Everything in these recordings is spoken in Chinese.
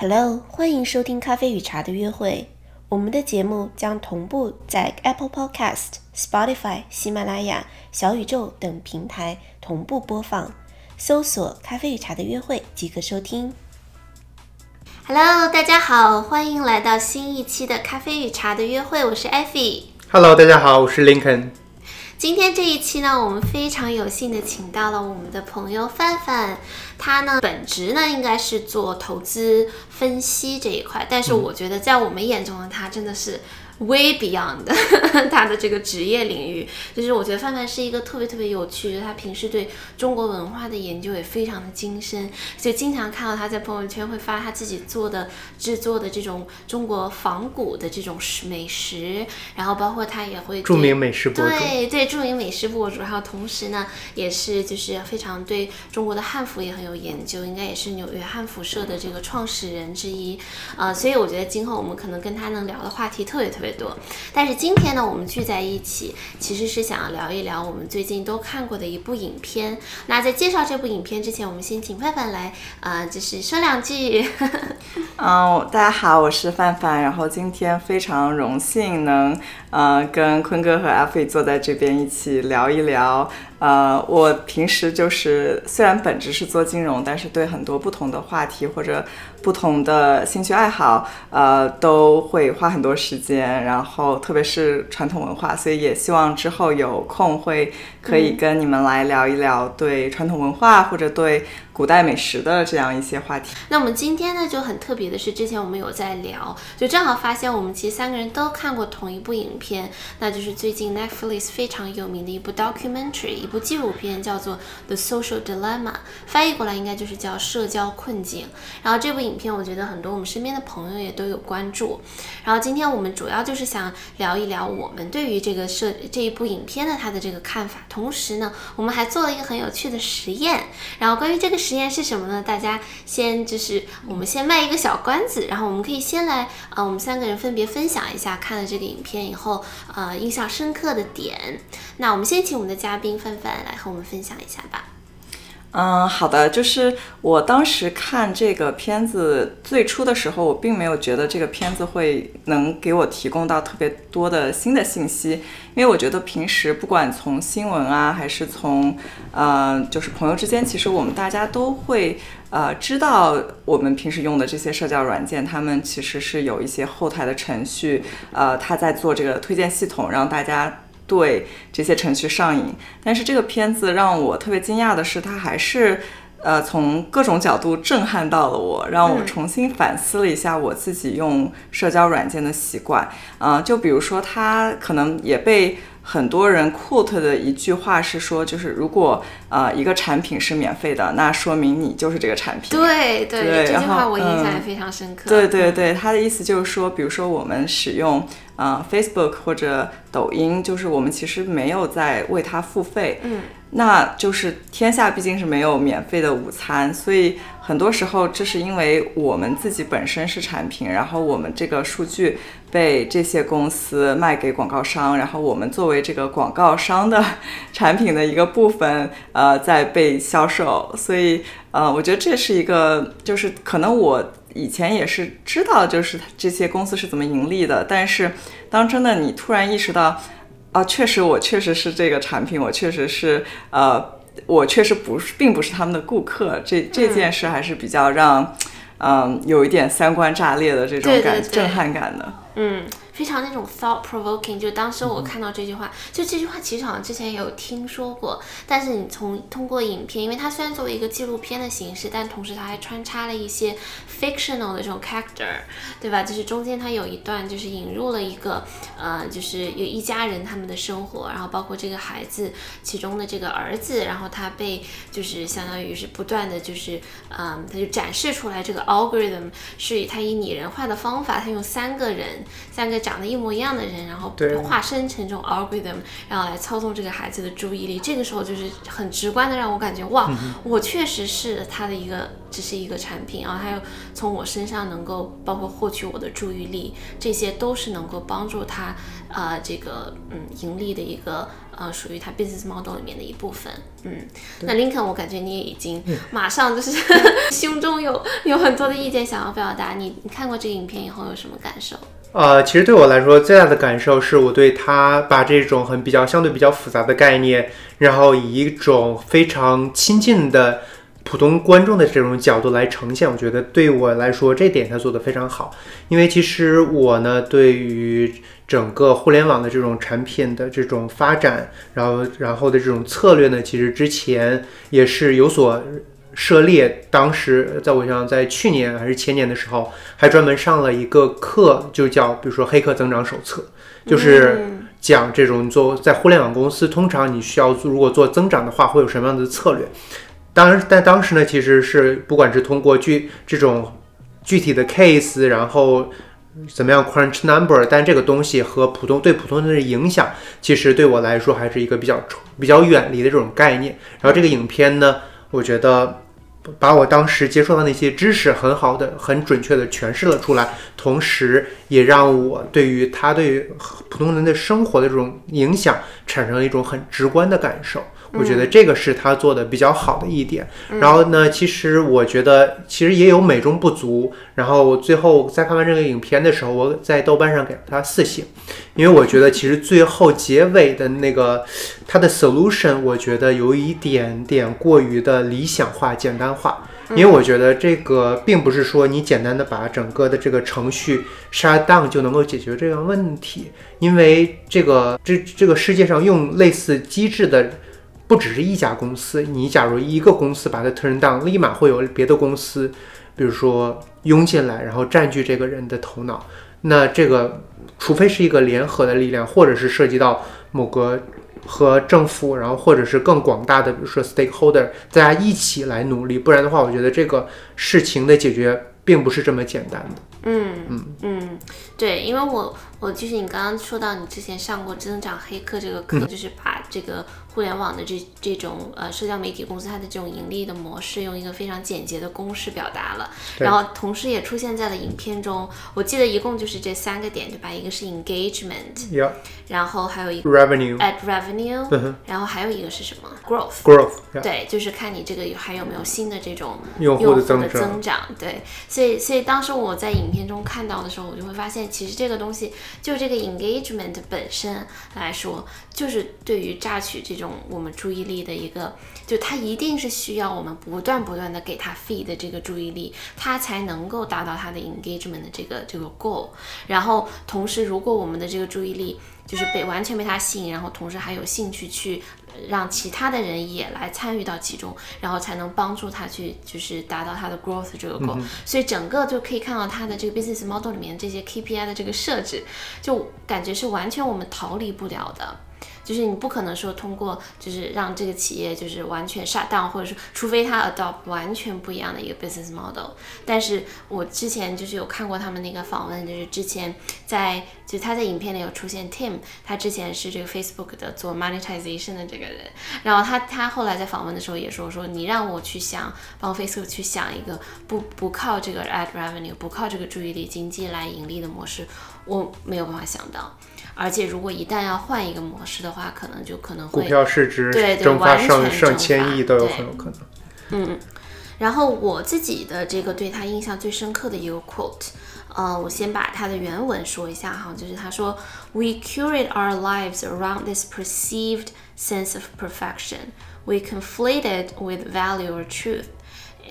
Hello， 欢迎收听咖啡与茶的约会。我们的节目将同步在 Apple Podcast、Spotify、喜马拉雅、小宇宙等平台同步播放，搜索咖啡与茶的约会即可收听。Hello， 大家好，欢迎来到新一期的咖啡与茶的约会，我是 Effie。Hello， 大家好，我是 Lincoln。今天这一期呢，我们非常有幸的请到了我们的朋友范范，他呢本职呢应该是做投资分析这一块，但是我觉得在我们眼中的他真的是 way beyond 他的这个职业领域，就是我觉得范范是一个特别特别有趣，就是他平时对中国文化的研究也非常的精深，所以经常看到他在朋友圈会发他自己做的制作的这种中国仿古的这种美食，然后包括他也会著名美食博主，对著名美食博主，然后同时呢也是就是非常对中国的汉服也很有研究，应该也是纽约汉服社的这个创始人之一，所以我觉得今后我们可能跟他能聊的话题特别特别多。但是今天呢我们聚在一起其实是想要聊一聊我们最近都看过的一部影片。那在介绍这部影片之前，我们先请范范来就是说两句。大家好，我是范范，然后今天非常荣幸能跟坤哥和阿飞坐在这边一起聊一聊。我平时就是虽然本职是做金融，但是对很多不同的话题或者不同的兴趣爱好都会花很多时间，然后特别是传统文化，所以也希望之后有空会可以跟你们来聊一聊对传统文化或者对古代美食的这样一些话题。那我们今天呢就很特别的是，之前我们有在聊，就正好发现我们其实三个人都看过同一部影片，那就是最近 Netflix 非常有名的一部 documentary， 一部纪录片，叫做 The Social Dilemma， 翻译过来应该就是叫社交困境。然后这部影片我觉得很多我们身边的朋友也都有关注，然后今天我们主要就是想聊一聊我们对于这一部影片的它的这个看法，同时呢我们还做了一个很有趣的实验。然后关于这个实验是什么呢？大家先就是我们先卖一个小关子，然后我们可以先来我们三个人分别分享一下看了这个影片以后印象深刻的点。那我们先请我们的嘉宾范范来和我们分享一下吧。好的，就是我当时看这个片子最初的时候，我并没有觉得这个片子会能给我提供到特别多的新的信息，因为我觉得平时不管从新闻啊，还是从就是朋友之间，其实我们大家都会知道我们平时用的这些社交软件，他们其实是有一些后台的程序，他在做这个推荐系统，让大家对这些程序上瘾。但是这个片子让我特别惊讶的是，它还是从各种角度震撼到了我，让我重新反思了一下我自己用社交软件的习惯。就比如说它可能也被很多人 quote 的一句话是说，就是如果一个产品是免费的，那说明你就是这个产品。对，这句话我印象也非常深刻。对，他的意思就是说，比如说我们使用Facebook 或者抖音，就是我们其实没有在为它付费。那就是天下毕竟是没有免费的午餐，所以很多时候这是因为我们自己本身是产品，然后我们这个数据被这些公司卖给广告商，然后我们作为这个广告商的产品的一个部分在被销售。所以我觉得这是一个，就是可能我以前也是知道就是这些公司是怎么盈利的，但是当真的你突然意识到我确实是这个产品，我确实并不是他们的顾客，这件事还是比较让有一点三观炸裂的这种对震撼感的。非常那种 thought provoking， 就当时我看到这句话，就这句话其实好像之前也有听说过，但是你通过影片，因为它虽然作为一个纪录片的形式，但同时它还穿插了一些 fictional 的这种 character， 对吧？就是中间它有一段就是引入了一个就是有一家人他们的生活，然后包括这个孩子其中的这个儿子，然后他被就是相当于是不断的就是他就展示出来这个 algorithm 是他以拟人化的方法，他用三个人长得一模一样的人，然后化身成这种 algorithm， 然后来操纵这个孩子的注意力。这个时候就是很直观的让我感觉，哇，我确实是他的一个，只是一个产品，然后他又从我身上能够包括获取我的注意力，这些都是能够帮助他这个盈利的一个属于他 business model 里面的一部分。那林肯，我感觉你也已经马上就是胸中有很多的意见想要表达，你看过这个影片以后有什么感受？其实对我来说最大的感受是我对他把这种相对比较复杂的概念，然后以一种非常亲近的普通观众的这种角度来呈现，我觉得对我来说这点他做得非常好。因为其实我呢，对于整个互联网的这种产品的这种发展，然后的这种策略呢，其实之前也是有所涉猎。当时在我想在去年还是前年的时候，还专门上了一个课，就叫比如说《黑客增长手册》，就是讲这种在互联网公司通常你需要如果做增长的话会有什么样的策略。但当时呢，其实是不管是通过这种具体的 case， 然后怎么样 crunch number， 但这个东西和普通的影响，其实对我来说还是一个比较远离的这种概念。然后这个影片呢，我觉得把我当时接触到那些知识很好的、很准确的诠释了出来，同时也让我对于普通人的生活的这种影响产生了一种很直观的感受。我觉得这个是他做的比较好的一点。然后呢，其实我觉得其实也有美中不足。然后我最后在看完这个影片的时候，我在豆瓣上给他4星，因为我觉得其实最后结尾的那个他的 solution， 我觉得有一点点过于的理想化、简单化。因为我觉得这个并不是说你简单的把整个的这个程序 shut down 就能够解决这个问题，因为这个世界上用类似机制的不只是一家公司，你假如一个公司把它 turn down， 立马会有别的公司，比如说涌进来，然后占据这个人的头脑。那这个，除非是一个联合的力量，或者是涉及到某个和政府，然后或者是更广大的，比如说 stakeholder， 大家一起来努力，不然的话，我觉得这个事情的解决并不是这么简单的。对，因为我就是你刚刚说到你之前上过增长黑客这个课，就是把这个互联网的这种社交媒体公司它的这种盈利的模式用一个非常简洁的公式表达了，然后同时也出现在了影片中。我记得一共就是这3个点，对吧？一个是 engagement， 然后还有一个 revenue， 然后还有一个是什么 growth， 对，就是看你这个还有没有新的这种用户的增长。对，所以当时我在影片中看到的时候，我就会发现其实这个东西就这个 engagement 本身来说，就是对于榨取这种我们注意力的一个，就它一定是需要我们不断的给它 feed 的这个注意力，它才能够达到它的 engagement 的这个 goal。 然后同时如果我们的这个注意力就是完全被它吸引，然后同时还有兴趣去让其他的人也来参与到其中，然后才能帮助他去就是达到他的 growth 这个 goal。 所以整个就可以看到他的这个 business model 里面这些 KPI 的这个设置，就感觉是完全我们逃离不了的。就是你不可能说通过就是让这个企业就是完全 shut down， 或者说除非它 adopt 完全不一样的一个 business model。 但是我之前就是有看过他们那个访问，就是之前就他在影片里有出现 Tim， 他之前是这个 Facebook 的做 monetization 的这个人，然后他后来在访问的时候也说你让我去帮 Facebook 去想一个不靠这个 ad revenue， 不靠这个注意力经济来盈利的模式，我没有办法想到。而且如果一旦要换一个模式的话，可能会股票市值蒸发上1000亿都有很有可能。然后我自己的这个对他印象最深刻的一个 quote， 我先把他的原文说一下哈，就是他说 ：“We curate our lives around this perceived sense of perfection. We conflate it with value or truth,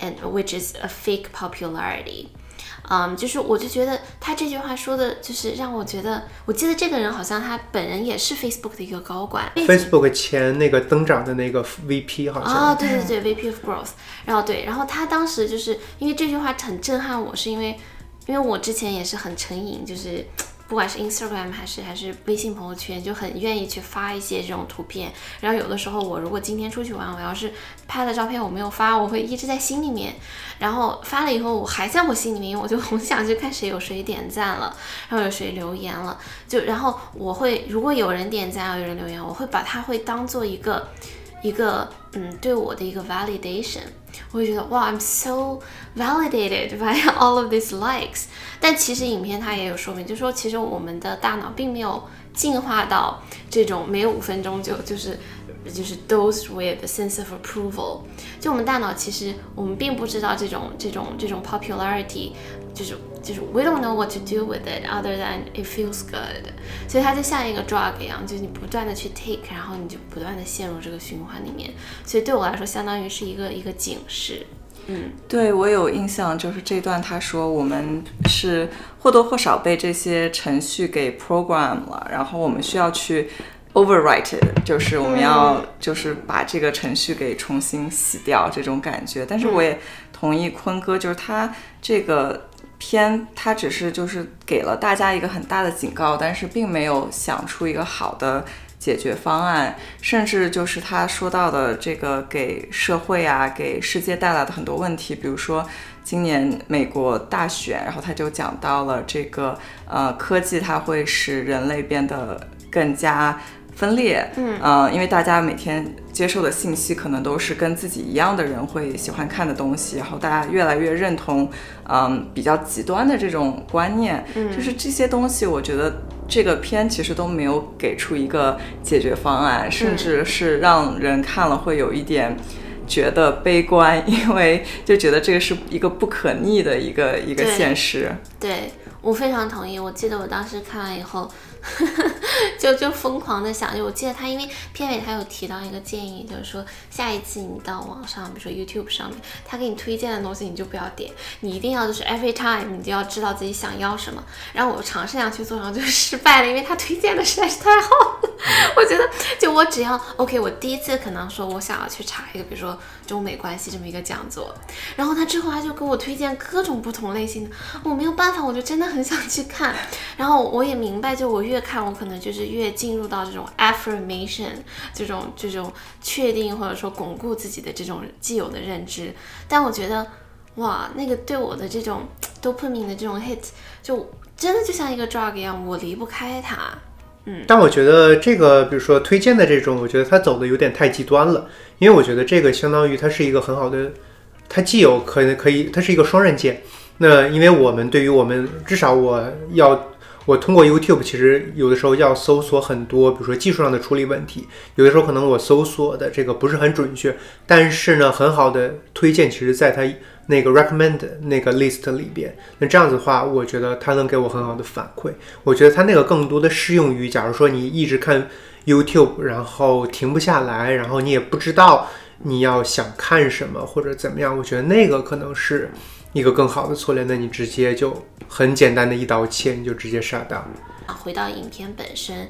and which is a fake popularity.” 就是我就觉得他这句话说的就是让我觉得，我记得这个人好像他本人也是 Facebook 的一个高管， Facebook 前那个增长的那个 VP 好像对 VP of Growth。 然后他当时就是因为这句话很震撼我，是因为我之前也是很成瘾，就是不管是 Instagram 还是微信朋友圈，就很愿意去发一些这种图片。然后有的时候我如果今天出去玩，我要是拍了照片我没有发，我会一直在心里面，然后发了以后我还在我心里面，我就很想去看谁有谁点赞了，然后有谁留言了，就然后我会，如果有人点赞有人留言，我会把它会当做一个对我的一个 validation， 我会觉得哇 I'm so validated by all of these likes。 但其实影片它也有说明，就是说其实我们的大脑并没有进化到这种每5分钟就是 dosed with a sense of approval， 就我们大脑其实我们并不知道这种 popularity， 就是 we don't know what to do with it other than it feels good。 所以它就像一个 drug 一样，就你不断的去 take， 然后你就不断的陷入这个循环里面。所以对我来说相当于是一个警示。对，我有印象，就是这段他说我们是或多或少被这些程序给 program 了，然后我们需要去overwrite it， 就是我们要就是把这个程序给重新洗掉这种感觉。但是我也同意坤哥，就是他这个片他只是就是给了大家一个很大的警告，但是并没有想出一个好的解决方案，甚至就是他说到的这个给社会啊给世界带来的很多问题，比如说今年美国大选，然后他就讲到了这个科技它会使人类变得更加分裂，因为大家每天接受的信息可能都是跟自己一样的人会喜欢看的东西，然后大家越来越认同比较极端的这种观念，就是这些东西我觉得这个片其实都没有给出一个解决方案，甚至是让人看了会有一点觉得悲观，因为就觉得这个是一个不可逆的一个现实。 对，我非常同意。我记得我当时看完以后就疯狂的想，就我记得他因为片尾他有提到一个建议，就是说下一次你到网上比如说 YouTube 上面他给你推荐的东西你就不要点，你一定要就是 every time 你就要知道自己想要什么。然后我尝试想去做，然后就失败了，因为他推荐的实在是太好了我觉得就我只要 OK， 我第一次可能说我想要去查一个比如说中美关系这么一个讲座，然后他之后他就给我推荐各种不同类型的，我没有办法，我就真的很想去看。然后我也明白，就我越看我可能就是越进入到这种 affirmation 这种确定或者说巩固自己的这种既有的认知。但我觉得哇，那个对我的这种 dopamine 的这种 hit 就真的就像一个 drug 一样，我离不开它。但我觉得这个比如说推荐的这种，我觉得它走的有点太极端了，因为我觉得这个相当于它是一个很好的，它既有可以它是一个双刃剑。那因为我们对于我们至少我通过 YouTube 其实有的时候要搜索很多比如说技术上的处理问题，有的时候可能我搜索的这个不是很准确，但是呢很好的推荐其实在它那个 recommend 那个 list 里边，那这样子的话我觉得它能给我很好的反馈。我觉得它那个更多的适用于假如说你一直看 YouTube 然后停不下来，然后你也不知道你要想看什么或者怎么样，我觉得那个可能是一个更好的策略。那你直接就很简单的一刀切，你就直接杀掉。回到影片本身，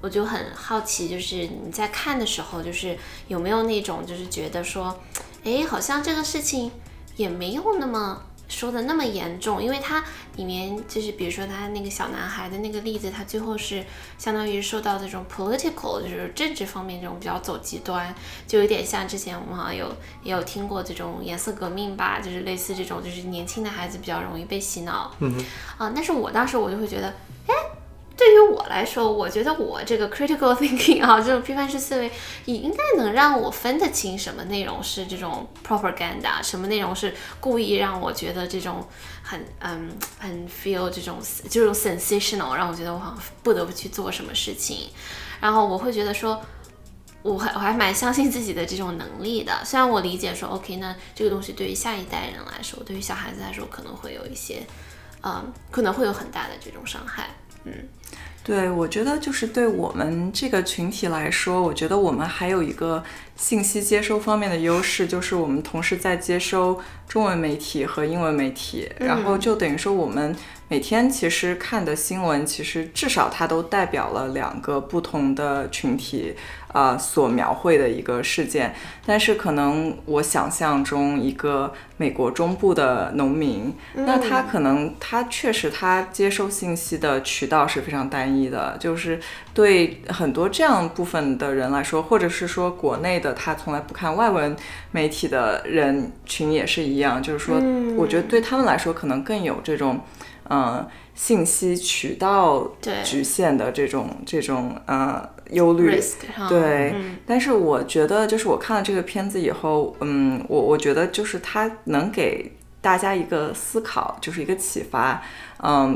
我就很好奇，就是你在看的时候就是有没有那种就是觉得说哎，好像这个事情也没有那么说的那么严重，因为它里面就是比如说他那个小男孩的那个例子，他最后是相当于受到这种 political 就是政治方面这种比较走极端，就有点像之前我们好像也有听过这种颜色革命吧，就是类似这种就是年轻的孩子比较容易被洗脑。但是我当时我就会觉得哎，对于我来说，我觉得我这个 critical thinking 啊，这种批判式思维也应该能让我分得清什么内容是这种 propaganda， 什么内容是故意让我觉得这种很 feel 这种 sensational， 让我觉得我好像不得不去做什么事情。然后我会觉得说我还蛮相信自己的这种能力的，虽然我理解说 OK 那这个东西对于下一代人来说，对于小孩子来说可能会有很大的这种伤害。对，我觉得就是对我们这个群体来说，我觉得我们还有一个信息接收方面的优势，就是我们同时在接收中文媒体和英文媒体，然后就等于说我们每天其实看的新闻，其实至少它都代表了两个不同的群体所描绘的一个事件。但是可能我想象中一个美国中部的农民，那他可能他确实他接收信息的渠道是非常单一的，就是对很多这样部分的人来说，或者是说国内的他从来不看外文媒体的人群也是一样，就是说我觉得对他们来说可能更有这种信息渠道局限的这种忧虑。Risk, 对、但是我觉得就是我看了这个片子以后，我觉得就是它能给大家一个思考，就是一个启发。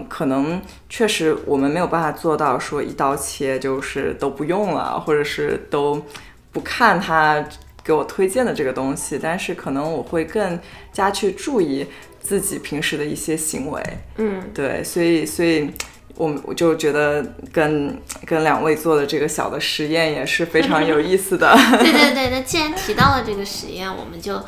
可能确实我们没有办法做到说一刀切，就是都不用了，或者是都不看它给我推荐的这个东西，但是可能我会更加去注意自己平时的一些行为。对，所以我就觉得跟两位做的这个小的实验也是非常有意思的。对对对，那既然提到了这个实验，我们就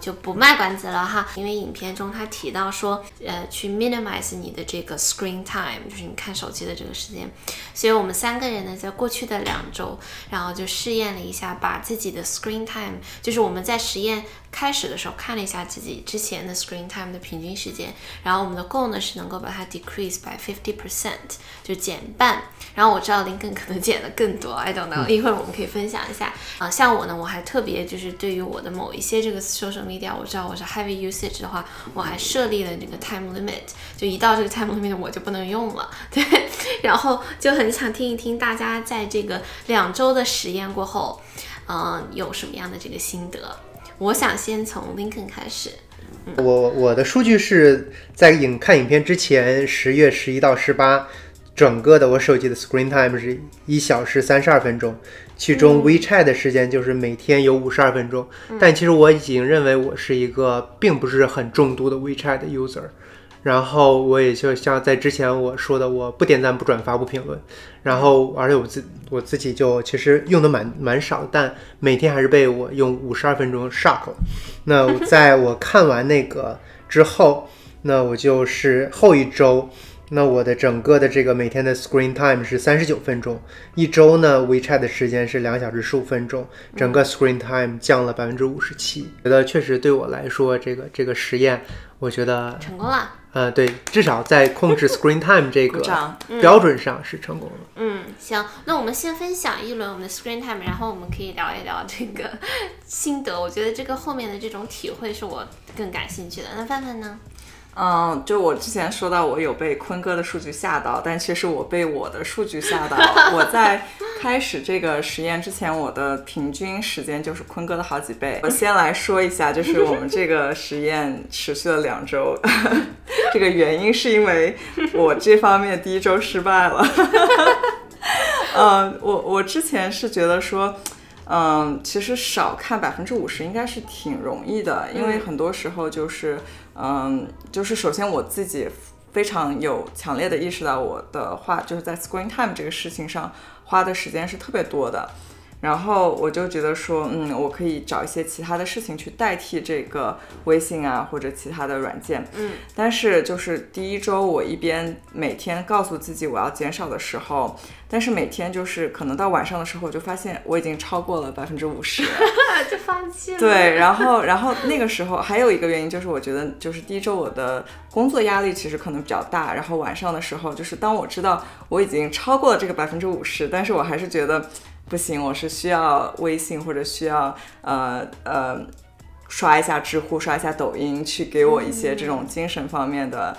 就不卖关子了哈。因为影片中他提到说去 minimize 你的这个 screen time， 就是你看手机的这个时间。所以我们三个人呢，在过去的2周，然后就试验了一下，把自己的 screen time， 就是我们在实验开始的时候看了一下自己之前的 screen time 的平均时间，然后我们的 goal 呢是能够把它 decrease by 50%。就减半，然后我知道林肯可能减的更多 I don't know， 一会儿我们可以分享一下像我呢，我还特别就是对于我的某一些这个 social media， 我知道我是 heavy usage 的话，我还设立了这个 time limit， 就一到这个 time limit 我就不能用了。对，然后就很想听一听大家在这个2周的实验过后有什么样的这个心得。我想先从林肯开始。我的数据是在看影片之前10月11到18，整个的我手机的 screen time 是1小时32分钟，其中 WeChat 的时间就是每天有52分钟。但其实我已经认为我是一个并不是很重度的 WeChat user， 然后我也就像在之前我说的，我不点赞不转发不评论，然后而且我自己就其实用的蛮少，但每天还是被我用52分钟 shock 了。那在我看完那个之后，那我就是后一周，那我的整个的这个每天的 screen time 是39分钟，一周呢 WeChat 的时间是2小时15分钟，整个 screen time 降了57%。觉得确实对我来说，这个实验我觉得成功了。对，至少在控制 screen time 这个标准上是成功了。行，那我们先分享一轮我们的 screen time， 然后我们可以聊一聊这个心得。我觉得这个后面的这种体会是我更感兴趣的。那范范呢？就我之前说到我有被坤哥的数据吓到，但其实我被我的数据吓到。我在开始这个实验之前，我的平均时间就是坤哥的好几倍。我先来说一下，就是我们这个实验持续了2周，这个原因是因为我这方面第一周失败了。我之前是觉得说其实少看50%应该是挺容易的，因为很多时候就是就是首先我自己非常有强烈的意识到我的话就是在 screen time 这个事情上花的时间是特别多的，然后我就觉得说我可以找一些其他的事情去代替这个微信啊或者其他的软件。但是就是第一周我一边每天告诉自己我要减少的时候，但是每天就是可能到晚上的时候，我就发现我已经超过了50%，就放弃了。对，然后那个时候还有一个原因就是，我觉得就是第一周我的工作压力其实可能比较大，然后晚上的时候就是当我知道我已经超过了这个50%，但是我还是觉得不行，我是需要微信或者需要刷一下知乎，刷一下抖音，去给我一些这种精神方面的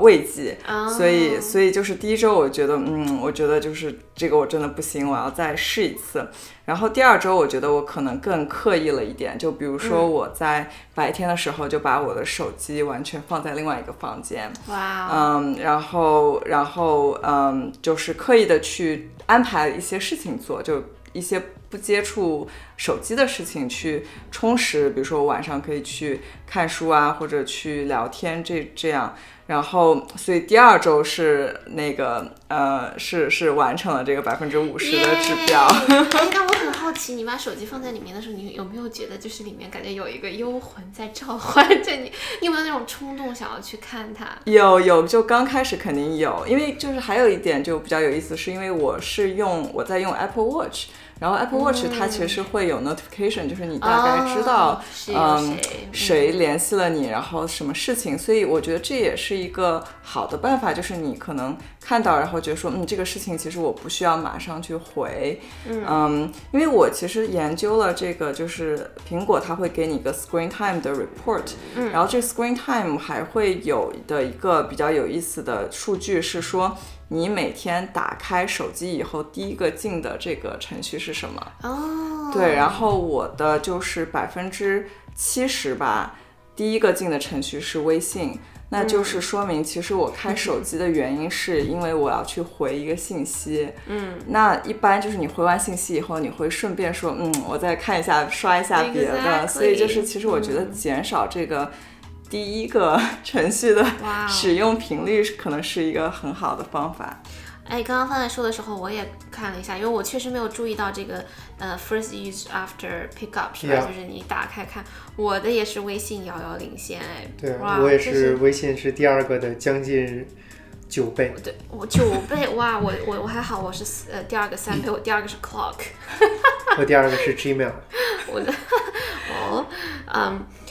慰藉。所以就是第一周我觉得我觉得就是这个我真的不行，我要再试一次。然后第二周我觉得我可能更刻意了一点，就比如说我在白天的时候就把我的手机完全放在另外一个房间。哇，然后就是刻意的去安排一些事情做，就一些不接触手机的事情去充实，比如说我晚上可以去看书啊，或者去聊天这样。然后所以第二周是那个是完成了这个50%的指标。那我很好奇，你把手机放在里面的时候，你有没有觉得就是里面感觉有一个幽魂在召唤着你？你有没有那种冲动想要去看它？有，就刚开始肯定有，因为就是还有一点就比较有意思，是因为我在用 Apple Watch。然后 Apple Watch 它其实会有 notification、就是你大概知道谁联系了你，然后什么事情，所以我觉得这也是一个好的办法，就是你可能看到然后觉得说这个事情其实我不需要马上去回，因为我其实研究了这个，就是苹果它会给你一个 screen time 的 report，然后这 screen time 还会有的一个比较有意思的数据是说，你每天打开手机以后第一个进的这个程序是什么。对，然后我的就是70%吧，第一个进的程序是微信，那就是说明其实我开手机的原因是因为我要去回一个信息。那一般就是你回完信息以后你会顺便说我再看一下刷一下别的，所以就是其实我觉得减少这个第一个程序的使用频率可能是一个很好的方法。刚刚范范说的时候我也看了一下，因为我确实没有注意到这个first use after pickup 是吧，就是你打开看。我的也是微信遥遥领先。对，我也是微信是第二个的，将近9倍。对，我9倍。哇，我还好，我是第二个3倍，我第二个是 clock， 我第二个是 Gmail。 我的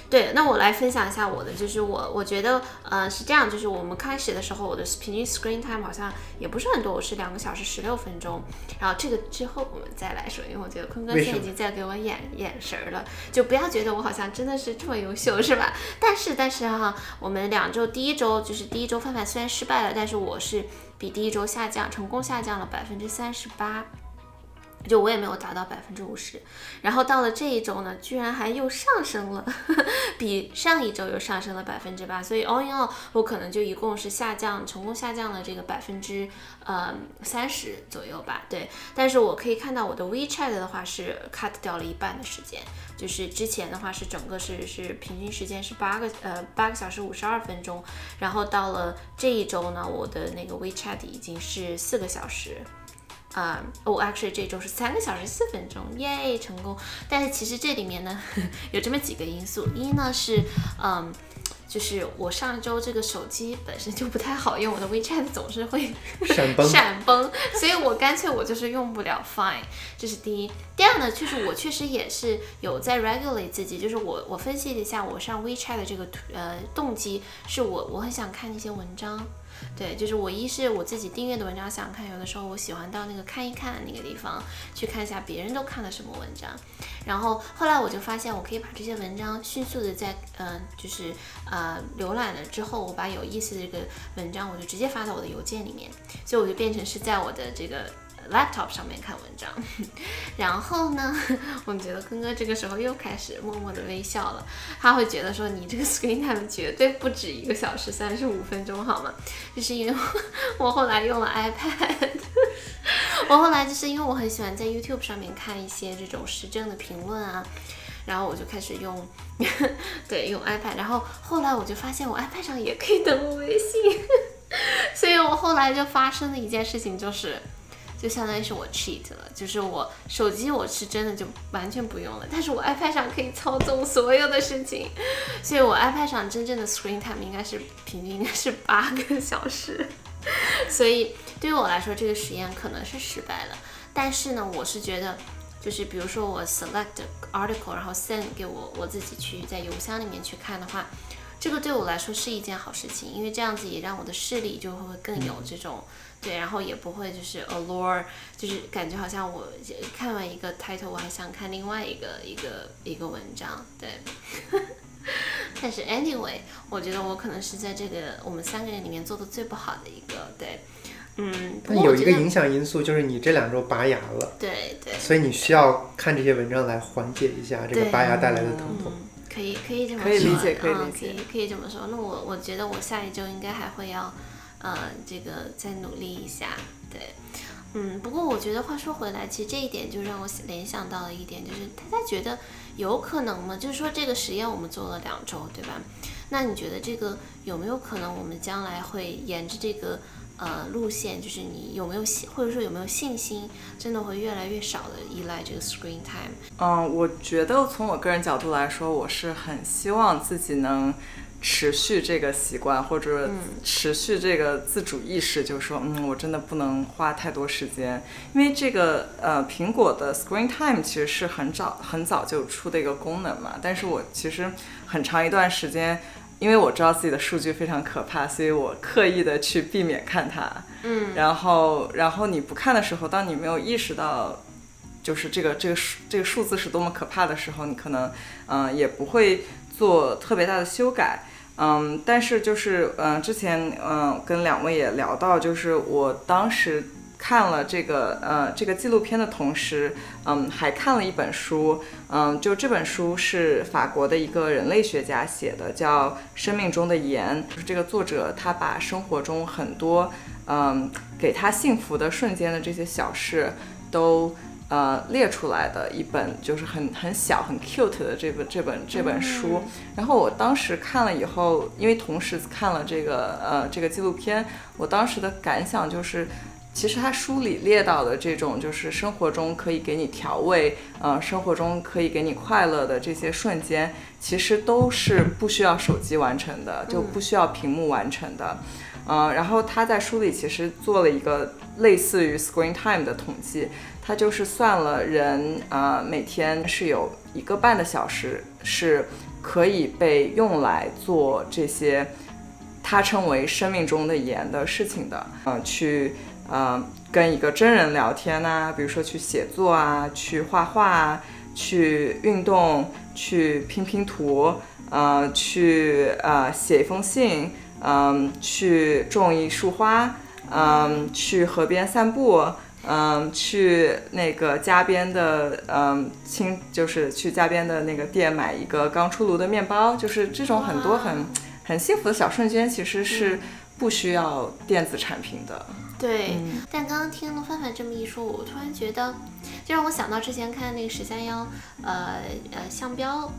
对，那我来分享一下我的，就是我觉得是这样，就是我们开始的时候我的平均 screen time 好像也不是很多，我是2小时16分钟，然后这个之后我们再来说，因为我觉得坤哥现在已经在给我眼神了，就不要觉得我好像真的是这么优秀是吧，但是我们2周，第一周范范虽然失败了，但是我是比第一周成功下降了38%，就我也没有达到50%，然后到了这一周呢，居然还又上升了，比上一周又上升了8%，所以 all in all 我可能就一共是成功下降了这个30%左右吧。对，但是我可以看到我的 WeChat 的话是 cut 掉了一半的时间，就是之前的话是整个是平均时间是8小时52分钟，然后到了这一周呢，我的那个 WeChat 已经是4小时。actually 这周是3小时4分钟，耶，成功。但是其实这里面呢有这么几个因素，一呢是就是我上周这个手机本身就不太好用，我的 WeChat 总是会闪崩，所以我干脆我就是用不了 Fine， 这是第一。第二呢，就是我确实也是有在 regulate 自己，就是我分析了一下我上 WeChat 的这个动机是我很想看一些文章。对，就是一是我自己订阅的文章想看，有的时候我喜欢到那个看一看那个地方去看一下别人都看了什么文章，然后后来我就发现我可以把这些文章迅速的在浏览了之后，我把有意思的这个文章我就直接发到我的邮件里面，所以我就变成是在我的这个 laptop 上面看文章。然后呢，我觉得坤哥这个时候又开始默默的微笑了，他会觉得说你这个 screen time 绝对不止1小时35分钟好吗？就是因为我后来用了 iPad， 我后来就是因为我很喜欢在 YouTube 上面看一些这种时政的评论啊，然后我就开始用 iPad， 然后后来我就发现我 iPad 上也可以登录微信，所以我后来就发生的一件事情就是，就相当于是我 cheat 了，就是我手机我是真的就完全不用了，但是我 iPad 上可以操纵所有的事情，所以我 iPad 上真正的 screen time 平均应该是8小时，所以对于我来说这个实验可能是失败了，但是呢，我是觉得。就是比如说我 select article 然后 send 给我自己去在邮箱里面去看的话，这个对我来说是一件好事情，因为这样子也让我的视力就会更有这种对，然后也不会就是 allure， 就是感觉好像我看完一个 title 我还想看另外一个文章，对。但是 anyway 我觉得我可能是在这个我们3个人里面做的最不好的一个，对。但有一个影响因素就是你这2周拔牙了，对，所以你需要看这些文章来缓解一下这个拔牙带来的疼痛，可以这么说，可以理解，可以这么说。那我觉得我下一周应该还会要这个再努力一下，对。不过我觉得话说回来，其实这一点就让我联想到了一点，就是大家觉得有可能吗？就是说这个实验我们做了2周，对吧？那你觉得这个有没有可能我们将来会沿着这个路线，就是你有没有或者说有没有信心真的会越来越少的依赖这个 screen time？ 我觉得从我个人角度来说，我是很希望自己能持续这个习惯，或者持续这个自主意识，就是说我真的不能花太多时间。因为这个苹果的 screen time 其实是很早就出的一个功能嘛，但是我其实很长一段时间，因为我知道自己的数据非常可怕，所以我刻意的去避免看它。然后你不看的时候，当你没有意识到就是这个数字是多么可怕的时候，你可能也不会做特别大的修改。但是就是之前跟两位也聊到，就是我当时看了这个纪录片的同时，还看了一本书，就这本书是法国的一个人类学家写的，叫《生命中的盐》。这个作者他把生活中很多给他幸福的瞬间的这些小事都列出来的一本，就是很小很 cute 的这本书。然后我当时看了以后，因为同时看了这个纪录片，我当时的感想就是，其实它书里列到的这种就是生活中可以给你调味，生活中可以给你快乐的这些瞬间，其实都是不需要手机完成的，就不需要屏幕完成的。然后他在书里其实做了一个类似于 screen time 的统计，他就是算了人每天是有1.5个小时是可以被用来做这些他称为生命中的盐的事情的，去跟一个真人聊天啊，比如说去写作啊，去画画啊，去运动，去拼图，去写一封信，去种一束花，去河边散步，去那个家边的就是去家边的那个店买一个刚出炉的面包。就是这种很多很幸福的小瞬间，其实是不需要电子产品的。对，但刚刚听了范范这么一说，我突然觉得，就让我想到之前看那个1031项标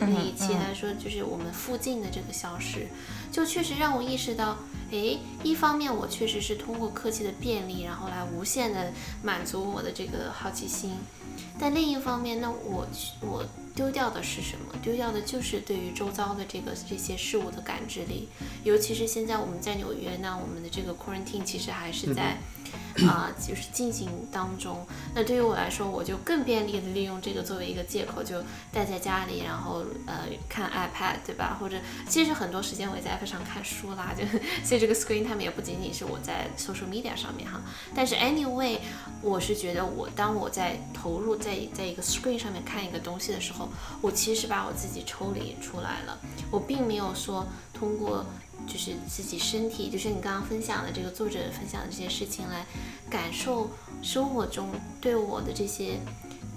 那一期，他说就是我们附近的这个消失，就确实让我意识到，一方面我确实是通过科技的便利，然后来无限的满足我的这个好奇心，但另一方面呢，我丢掉的是什么？丢掉的就是对于周遭的这些事物的感知力。尤其是现在我们在纽约呢，我们的这个 quarantine 其实还是在就是进行当中。那对于我来说，我就更便利的利用这个作为一个借口，就待在家里，然后看 iPad， 对吧？或者其实很多时间我也在 iPad 上看书啦，所以这个 screen time 也不仅仅是我在 social media 上面哈。但是 anyway， 我是觉得当我在投入在一个 screen 上面看一个东西的时候，我其实把我自己抽离出来了，我并没有说通过就是自己身体，就是你刚刚分享的这个作者分享的这些事情来感受生活中对我的这些，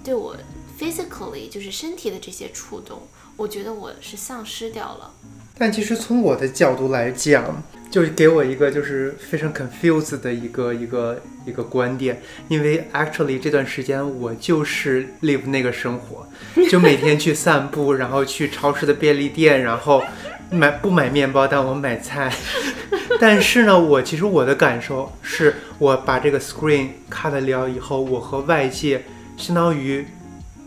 对我 physically 就是身体的这些触动，我觉得我是丧失掉了。但其实从我的角度来讲，就是给我一个就是非常 confused 的一个观点，因为 actually 这段时间我就是 live 那个生活，就每天去散步，然后去超市的便利店，然后不买面包，但我买菜。但是呢，我的感受是，我把这个 screen cut 掉以后，我和外界相当于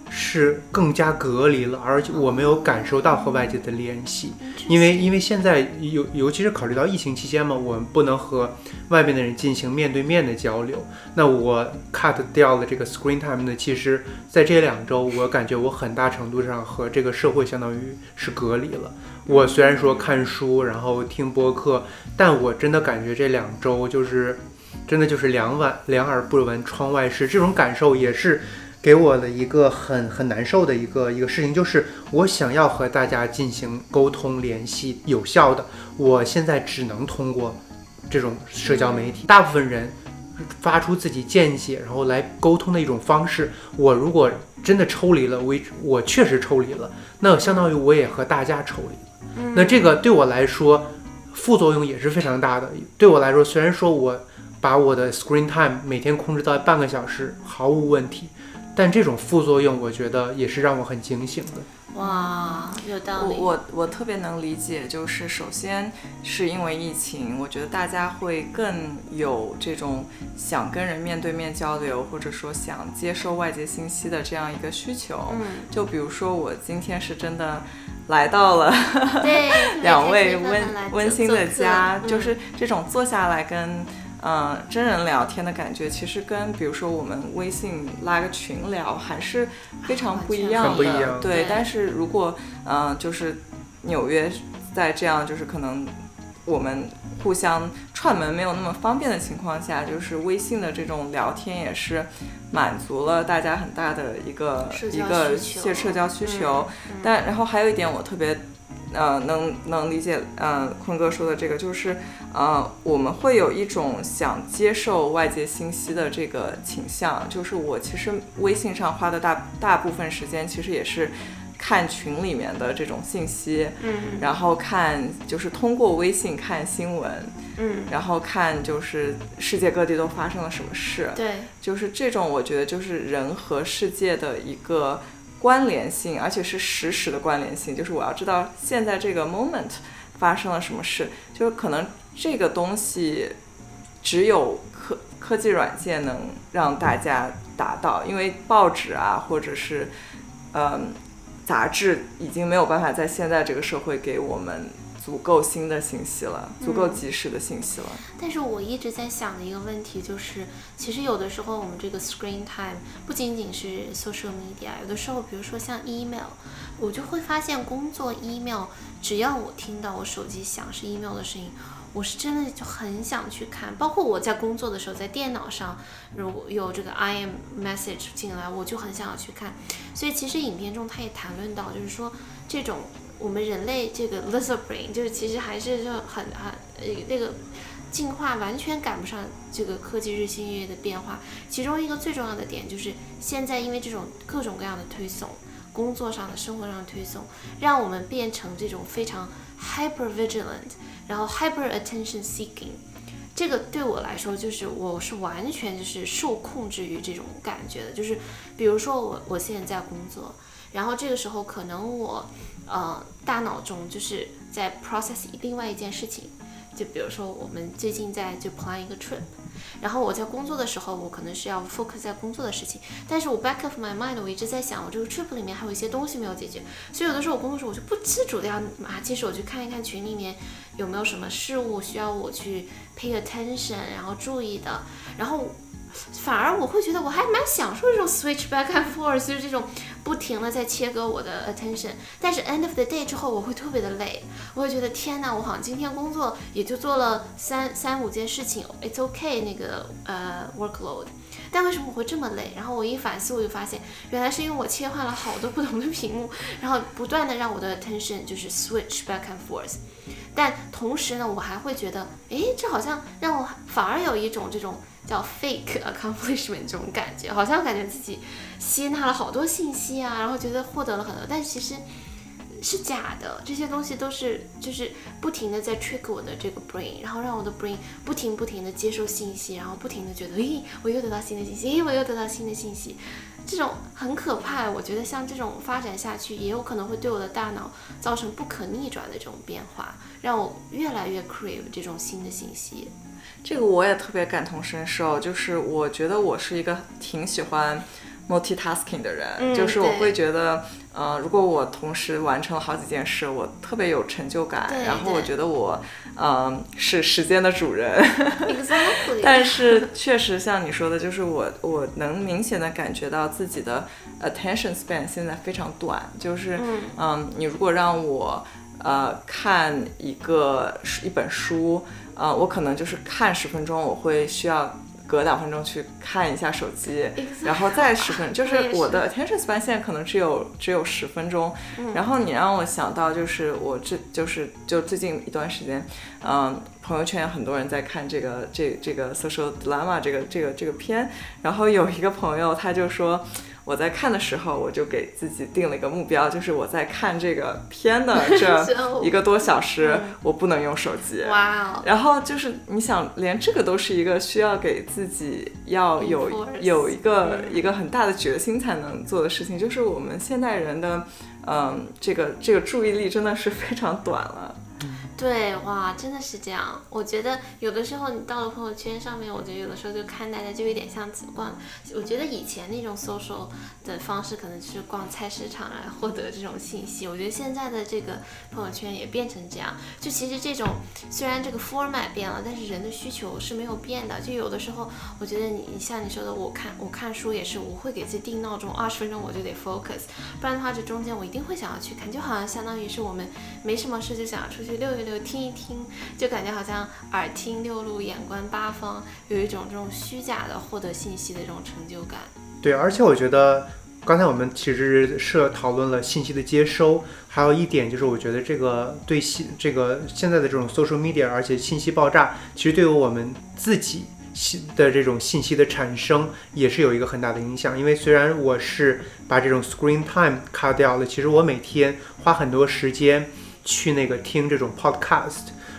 是更加隔离了，而且我没有感受到和外界的联系。因为现在尤其是考虑到疫情期间嘛，我们不能和外面的人进行面对面的交流，那我 cut 掉了这个 screen time 呢，其实在这2周我感觉我很大程度上和这个社会相当于是隔离了。我虽然说看书然后听播客，但我真的感觉这2周就是真的就是两耳不闻窗外事，这种感受也是给我的一个很难受的一个事情，就是我想要和大家进行沟通联系有效的，我现在只能通过这种社交媒体。大部分人发出自己见解然后来沟通的一种方式，我如果真的抽离了，我确实抽离了，那相当于我也和大家抽离了。那这个对我来说副作用也是非常大的。对我来说，虽然说我把我的 screen time 每天控制到半个小时毫无问题，但这种副作用我觉得也是让我很警醒的。哇，有道理。我特别能理解，就是首先是因为疫情，我觉得大家会更有这种想跟人面对面交流，或者说想接受外界信息的这样一个需求。就比如说我今天是真的来到了两位温馨的家，就是这种坐下来跟真人聊天的感觉，其实跟比如说我们微信拉个群聊还是非常不一样的，对。但是如果就是纽约在这样就是可能我们互相串门没有那么方便的情况下，就是微信的这种聊天也是满足了大家很大的一个社交需求。但然后还有一点我特别能理解坤哥说的这个，就是我们会有一种想接受外界信息的这个倾向。就是我其实微信上花的大部分时间其实也是看群里面的这种信息，然后看就是通过微信看新闻，然后看就是世界各地都发生了什么事，对，就是这种我觉得就是人和世界的一个关联性，而且是实时的关联性，就是我要知道现在这个 moment 发生了什么事，就是可能这个东西只有科技软件能让大家达到，因为报纸啊或者是杂志已经没有办法在现在这个社会给我们足够新的信息了，足够及时的信息了。但是我一直在想的一个问题就是，其实有的时候我们这个 screen time 不仅仅是 social media， 有的时候比如说像 email， 我就会发现工作 email， 只要我听到我手机响是 email 的声音，我是真的就很想去看。包括我在工作的时候在电脑上如果有这个 IM message 进来，我就很想要去看。所以其实影片中他也谈论到，就是说这种我们人类这个 lizard brain 就是其实还是就很那个进化完全赶不上这个科技日新月异的变化。其中一个最重要的点就是现在因为这种各种各样的推送，工作上的生活上的推送，让我们变成这种非常 hyper vigilant， 然后 hyper attention seeking。 这个对我来说就是我是完全就是受控制于这种感觉的。就是比如说我现在在工作，然后这个时候可能我大脑中就是在 process 另外一件事情，就比如说我们最近在就 plan 一个 trip，然后我在工作的时候我可能是要 focus 在工作的事情，但是我 back of my mind 我一直在想我这个 trip 里面还有一些东西没有解决。所以有的时候我工作时候我就不自主的要拿起手去看一看群里面有没有什么事物需要我去 pay attention 然后注意的。然后反而我会觉得我还蛮享受这种 switch back and forth， 就是这种不停的在切割我的 attention。 但是 end of the day 之后我会特别的累，我会觉得天哪，我好像今天工作也就做了三五件事情， it's okay 那个workload， 但为什么我会这么累？然后我一反思我就发现原来是因为我切换了好多不同的屏幕，然后不断的让我的 attention 就是 switch back and forth。 但同时呢我还会觉得这好像让我反而有一种这种叫 fake accomplishment 这种感觉，好像感觉自己吸纳了好多信息啊，然后觉得获得了很多，但其实是假的。这些东西都是就是不停的在 trick 我的这个 brain， 然后让我的 brain 不停的接受信息，然后不停的觉得我又得到新的信息，我又得到新的信息，这种很可怕。我觉得像这种发展下去也有可能会对我的大脑造成不可逆转的这种变化，让我越来越 crave 这种新的信息。这个我也特别感同身受，就是我觉得我是一个挺喜欢 multitasking 的人，就是我会觉得如果我同时完成了好几件事我特别有成就感，然后我觉得我是时间的主人exactly。 但是确实像你说的，就是我能明显的感觉到自己的 attention span 现在非常短。就是你如果让我看一本书，我可能就是看10分钟，我会需要隔2分钟去看一下手机，然后再10分钟，就是我的 attention span 现在可能只有10分钟。然后你让我想到就是我就最近一段时间，朋友圈很多人在看这个 Social Dilemma 这个片，然后有一个朋友他就说我在看的时候我就给自己定了一个目标，就是我在看这个片的这一个多小时我不能用手机。哇、wow. 然后就是你想连这个都是一个需要给自己要有一个很大的决心才能做的事情，就是我们现代人的这个注意力真的是非常短了。对，哇，真的是这样。我觉得有的时候你到了朋友圈上面，我觉得有的时候就看大家就有点像逛，我觉得以前那种 social 的方式可能就是逛菜市场来获得这种信息，我觉得现在的这个朋友圈也变成这样。就其实这种虽然这个 format 变了，但是人的需求是没有变的。就有的时候我觉得你像你说的，我看书也是，我会给自己定闹钟20分钟我就得 focus， 不然的话这中间我一定会想要去看，就好像相当于是我们没什么事就想要出去溜一溜听一听，就感觉好像耳听六路眼观八方，有一种这种虚假的获得信息的这种成就感。对，而且我觉得刚才我们其实是讨论了信息的接收，还有一点就是我觉得对这个现在的这种 social media 而且信息爆炸其实对于我们自己的这种信息的产生也是有一个很大的影响。因为虽然我是把这种 screen time 卡掉了，其实我每天花很多时间去听这种 podcast，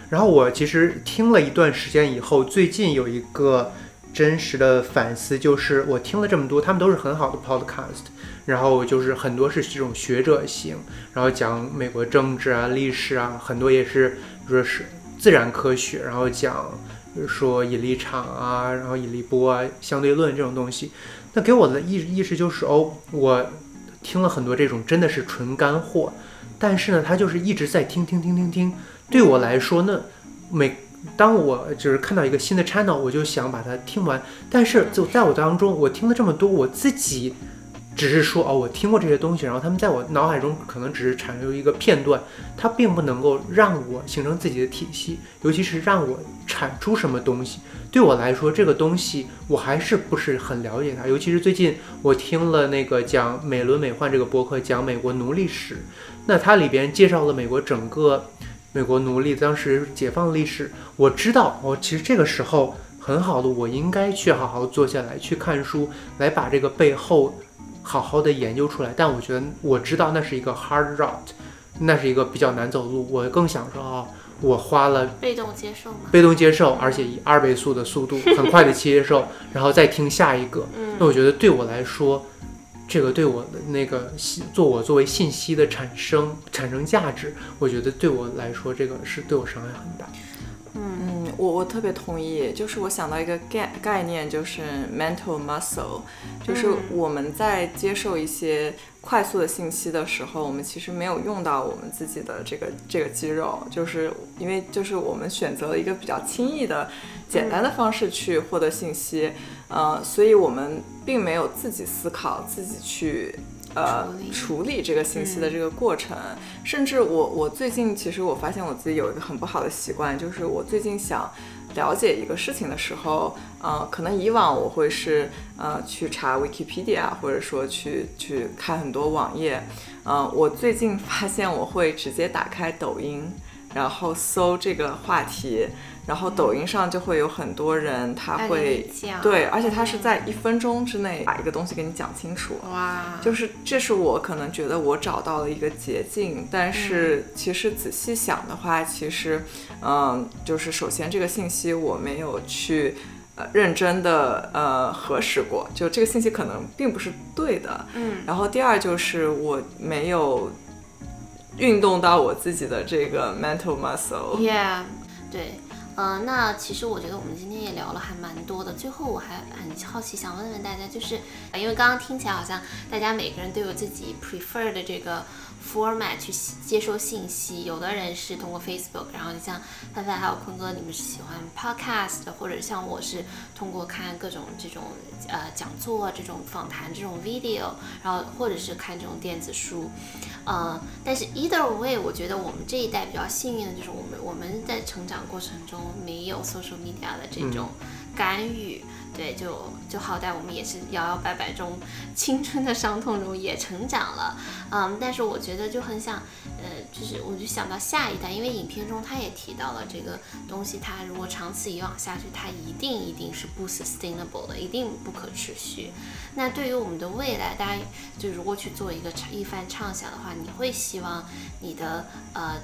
然后我其实听了一段时间以后，最近有一个真实的反思，就是我听了这么多，他们都是很好的 podcast， 然后就是很多是这种学者型，然后讲美国政治啊、历史啊，很多也是比如说是自然科学，然后讲比如说引力场啊，然后引力波啊、相对论这种东西。那给我的意识就是我听了很多这种真的是纯干货。但是呢，他就是一直在听。对我来说呢，当我就是看到一个新的 channel， 我就想把它听完。但是就在我当中，我听了这么多，我自己只是说我听过这些东西，然后他们在我脑海中可能只是产生一个片段，它并不能够让我形成自己的体系，尤其是让我产出什么东西。对我来说，这个东西我还是不是很了解它。尤其是最近我听了讲美轮美奂这个播客，讲美国奴隶史。那它里边介绍了整个美国奴隶当时解放历史，我知道其实这个时候很好的，我应该去好好坐下来去看书，来把这个背后好好的研究出来。但我觉得我知道那是一个 hard route， 那是一个比较难走路，我更想说我花了被动接受，而且以2倍速的速度很快的接受，然后再听下一个。那我觉得对我来说，这个对我的我作为信息的产生价值，我觉得对我来说，这个是对我伤害很大。我特别同意。就是我想到一个概念，就是 mental muscle， 就是我们在接受一些快速的信息的时候，我们其实没有用到我们自己的这个肌肉，就是因为就是我们选择了一个比较轻易的简单的方式去获得信息，所以我们并没有自己思考，自己去处理这个信息的这个过程。甚至我最近其实我发现我自己有一个很不好的习惯，就是我最近想了解一个事情的时候，可能以往我会是去查 Wikipedia， 或者说去看很多网页，我最近发现我会直接打开抖音，然后搜这个话题，然后抖音上就会有很多人，他会对，而且他是在1分钟之内把一个东西给你讲清楚。哇，就是这是我可能觉得我找到了一个捷径，但是其实仔细想的话，其实就是首先这个信息我没有去认真的核实过，就这个信息可能并不是对的。然后第二就是我没有运动到我自己的这个 mental muscle。 Yeah， 对。那其实我觉得我们今天也聊了还蛮多的。最后我还很好奇想问问大家，就是因为刚刚听起来好像大家每个人都有自己 prefer 的这个 format 去接收信息，有的人是通过 Facebook， 然后你像范范还有坤哥，你们是喜欢 podcast， 或者像我是通过看各种这种讲座、这种访谈、这种 video， 然后或者是看这种电子书。但是 either way， 我觉得我们这一代比较幸运的就是我们在成长过程中没有 social media 的这种干预。对，就好歹我们也是摇摇摆摆中，青春的伤痛中也成长了，但是我觉得就很想，就是我就想到下一代，因为影片中他也提到了这个东西，它如果长此以往下去，它一定是不 sustainable 的，一定不可持续。那对于我们的未来，大家就如果去做一番畅想的话，你会希望你的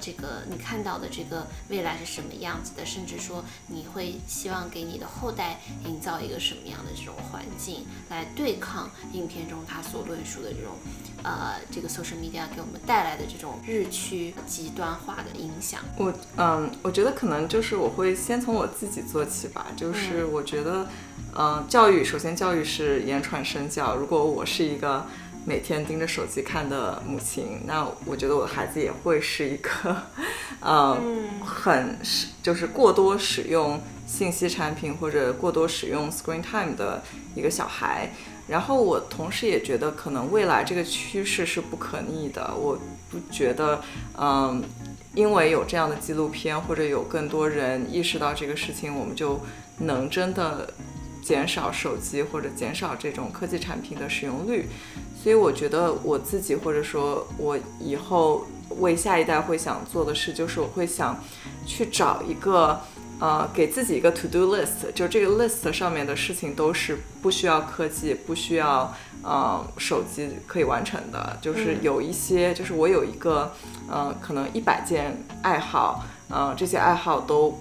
这个你看到的这个未来是什么样子的，甚至说你会希望给你的后代营造一个什么样的这种环境，来对抗影片中他所论述的这种这个 social media 给我们带来的这种日趋极端化的影响。我觉得可能就是我会先从我自己做起吧，就是我觉得教育是言传身教，如果我是一个每天盯着手机看的母亲，那我觉得我的孩子也会是一个就是过多使用信息产品或者过多使用 screen time 的一个小孩。然后我同时也觉得可能未来这个趋势是不可逆的，我不觉得因为有这样的纪录片或者有更多人意识到这个事情，我们就能真的减少手机或者减少这种科技产品的使用率。所以我觉得我自己或者说我以后为下一代会想做的事，就是我会想去找一个给自己一个 to do list， 就这个 list 上面的事情都是不需要科技不需要手机可以完成的，就是有一些就是我有一个可能100件爱好，这些爱好都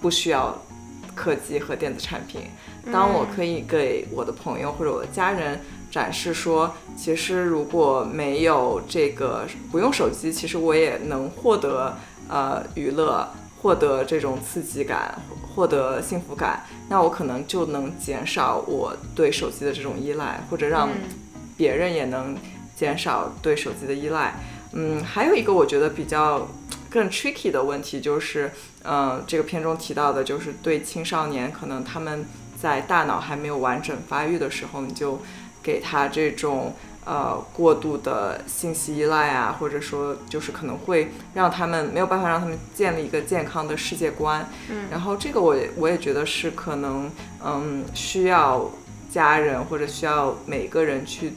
不需要科技和电子产品。当我可以给我的朋友或者我的家人展示说，其实如果没有这个不用手机，其实我也能获得娱乐，获得这种刺激感，获得幸福感，那我可能就能减少我对手机的这种依赖，或者让别人也能减少对手机的依赖。还有一个我觉得比较更 tricky 的问题就是这个片中提到的，就是对青少年可能他们在大脑还没有完整发育的时候，你就给他这种过度的信息依赖啊，或者说就是可能会让他们没有办法让他们建立一个健康的世界观。然后这个我也觉得是可能需要家人或者需要每个人去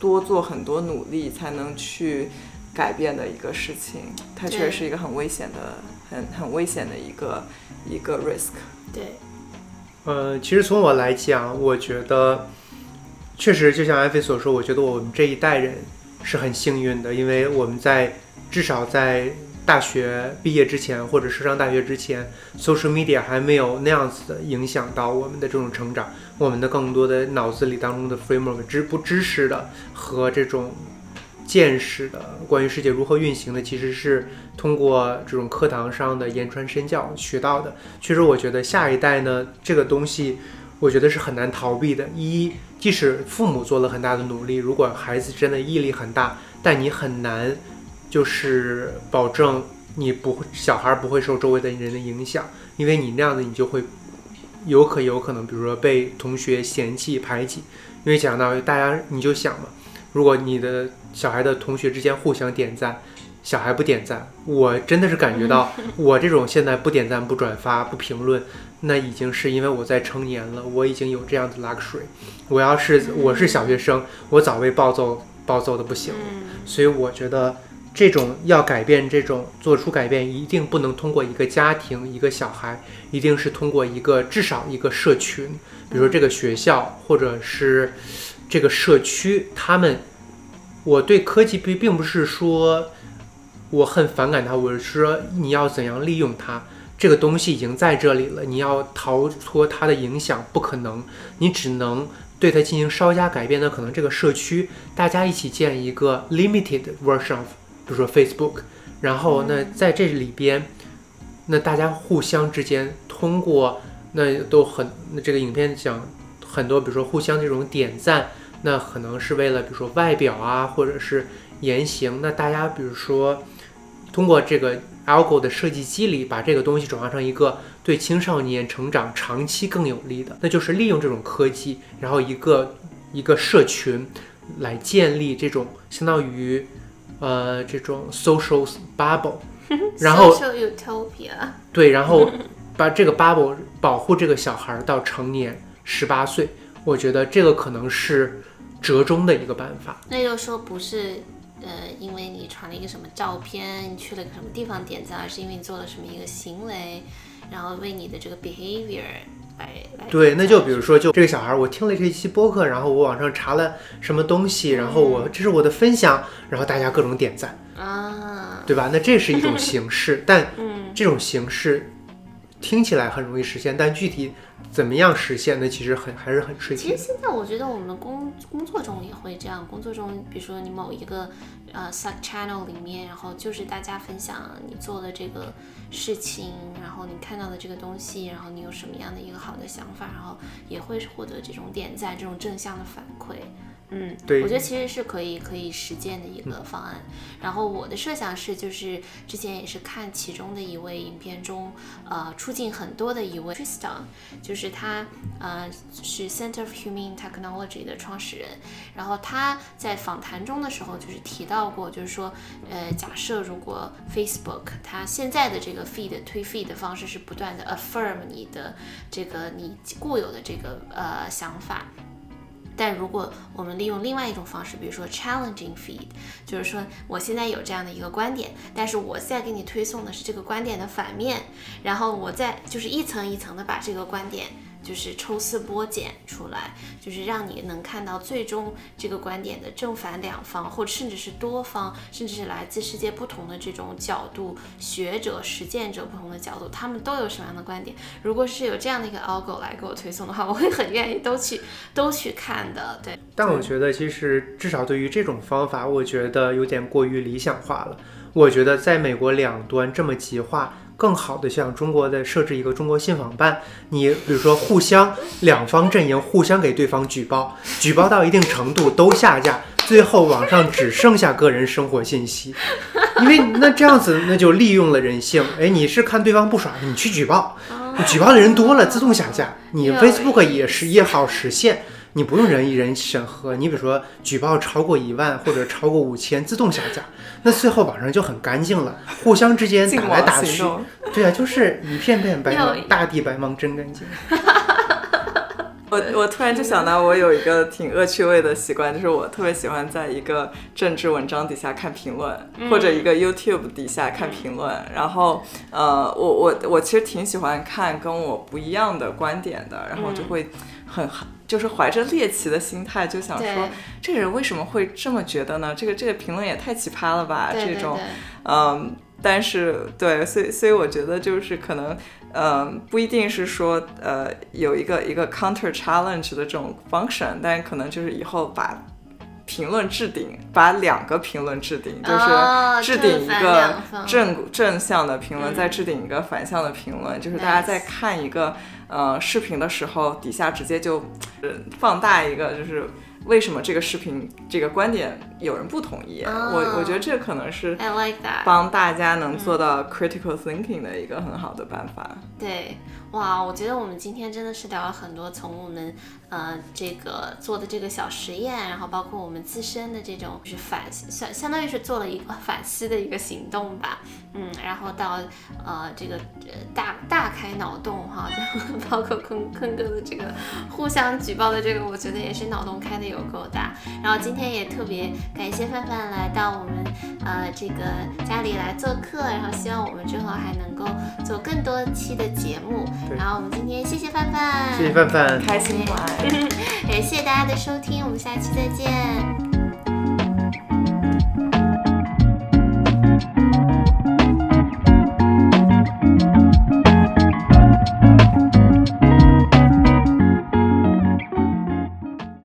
多做很多努力才能去改变的一个事情，它确实是一个很危险的很危险的一个 risk。 对，其实从我来讲，我觉得确实就像艾菲所说，我觉得我们这一代人是很幸运的，因为我们至少在大学毕业之前或者是上大学之前， social media 还没有那样子的影响到我们的这种成长，我们的更多的脑子里当中的 framework 知识的和这种见识的关于世界如何运行的，其实是通过这种课堂上的言传身教学到的。其实我觉得下一代呢，这个东西我觉得是很难逃避的。即使父母做了很大的努力，如果孩子真的毅力很大，但你很难就是保证小孩不会受周围的人的影响，因为你那样的你就会有可能比如说被同学嫌弃排挤。因为讲到大家，你就想嘛，如果你的小孩的同学之间互相点赞，小孩不点赞，我真的是感觉到我这种现在不点赞不转发不评论，那已经是因为我在成年了，我已经有这样的 luxury。 我是小学生，我早被暴揍的不行了。所以我觉得这种要改变，这种做出改变一定不能通过一个家庭一个小孩，一定是通过至少一个社群，比如说这个学校或者是这个社区。我对科技并不是说我很反感它，我是说你要怎样利用它，这个东西已经在这里了，你要逃脱它的影响不可能，你只能对它进行稍加改变。那可能这个社区大家一起建一个 limited version of， 比如说 Facebook， 然后那在这里边，那大家互相之间通过这个影片讲很多，比如说互相这种点赞，那可能是为了比如说外表啊，或者是言行。那大家比如说通过这个 algo 的设计机理，把这个东西转化成一个对青少年成长长期更有利的，那就是利用这种科技，然后一个社群来建立这种相当于这种 social bubble， 然后 social utopia， 对，然后把这个 bubble 保护这个小孩到成年18岁，我觉得这个可能是折中的一个办法。那就说不是因为你传了一个什么照片，你去了什么地方点赞，而是因为你做了什么一个行为，然后为你的这个 behavior 来对。那就比如说，就这个小孩，我听了这一期播客，然后我网上查了什么东西，然后这是我的分享，然后大家各种点赞啊，对吧？那这是一种形式，但这种形式听起来很容易实现，但具体怎么样实现呢？其实还是很tricky。其实现在我觉得我们工作中也会这样，工作中比如说你某一个Slack channel 里面，然后就是大家分享你做的这个事情，然后你看到的这个东西，然后你有什么样的一个好的想法，然后也会获得这种点赞，这种正向的反馈。嗯，对，我觉得其实是可以实践的一个方案。然后我的设想是，就是之前也是看其中的一位影片中，出镜很多的一位 Tristan， 就是他是 Center of Human Technology 的创始人。然后他在访谈中的时候就是提到过，就是说假设如果 Facebook 它现在的这个 feed 推 feed 的方式是不断的 affirm 你的这个你固有的这个想法。但如果我们利用另外一种方式，比如说 challenging feed， 就是说我现在有这样的一个观点，但是我现在给你推送的是这个观点的反面，然后我再就是一层一层的把这个观点就是抽丝剥茧出来，就是让你能看到最终这个观点的正反两方，或甚至是多方，甚至是来自世界不同的这种角度，学者实践者不同的角度，他们都有什么样的观点。如果是有这样的一个 algo 来给我推送的话，我会很愿意都去看的。对，但我觉得其实至少对于这种方法，我觉得有点过于理想化了。我觉得在美国两端这么极化，更好的像中国的设置一个中国信访办，你比如说互相两方阵营互相给对方举报到一定程度都下架，最后网上只剩下个人生活信息。因为那这样子那就利用了人性，哎，你是看对方不爽你去举报，你举报的人多了自动下架。你 Facebook 也好实现，你不用人一人审核，你比如说举报超过10000或者超过5000自动下架，那最后网上就很干净了，互相之间打来打去，对啊，就是一片片白茫，大地白茫真干净。我突然就想到，我有一个挺恶趣味的习惯，就是我特别喜欢在一个政治文章底下看评论，或者一个 YouTube 底下看评论。然后我其实挺喜欢看跟我不一样的观点的，然后就会就是怀着猎奇的心态，就想说这人为什么会这么觉得呢？这个评论也太奇葩了吧？对对对，这种，但是对，所以我觉得就是可能，不一定是说有一个 counter challenge 的这种 function， 但可能就是以后把评论置顶，把两个评论置顶，就是置顶一个正向的评论，再置顶一个反向的评论，就是大家在看一个视频的时候，底下直接就放大一个，就是为什么这个视频这个观点有人不同意。我觉得这可能是帮大家能做到 critical thinking 的一个很好的办法。对，哇，我觉得我们今天真的是聊了很多，从我们这个做的这个小实验，然后包括我们自身的这种就是相当于是做了一个反思的一个行动吧。然后到这个大开脑洞哈，包括坤哥的这个互相举报的这个，我觉得也是脑洞开的有够大。然后今天也特别感谢范范来到我们这个家里来做客，然后希望我们之后还能够做更多期的节目。然后我们今天谢谢范范，谢谢范范，开心玩，也谢谢大家的收听，我们下期再见。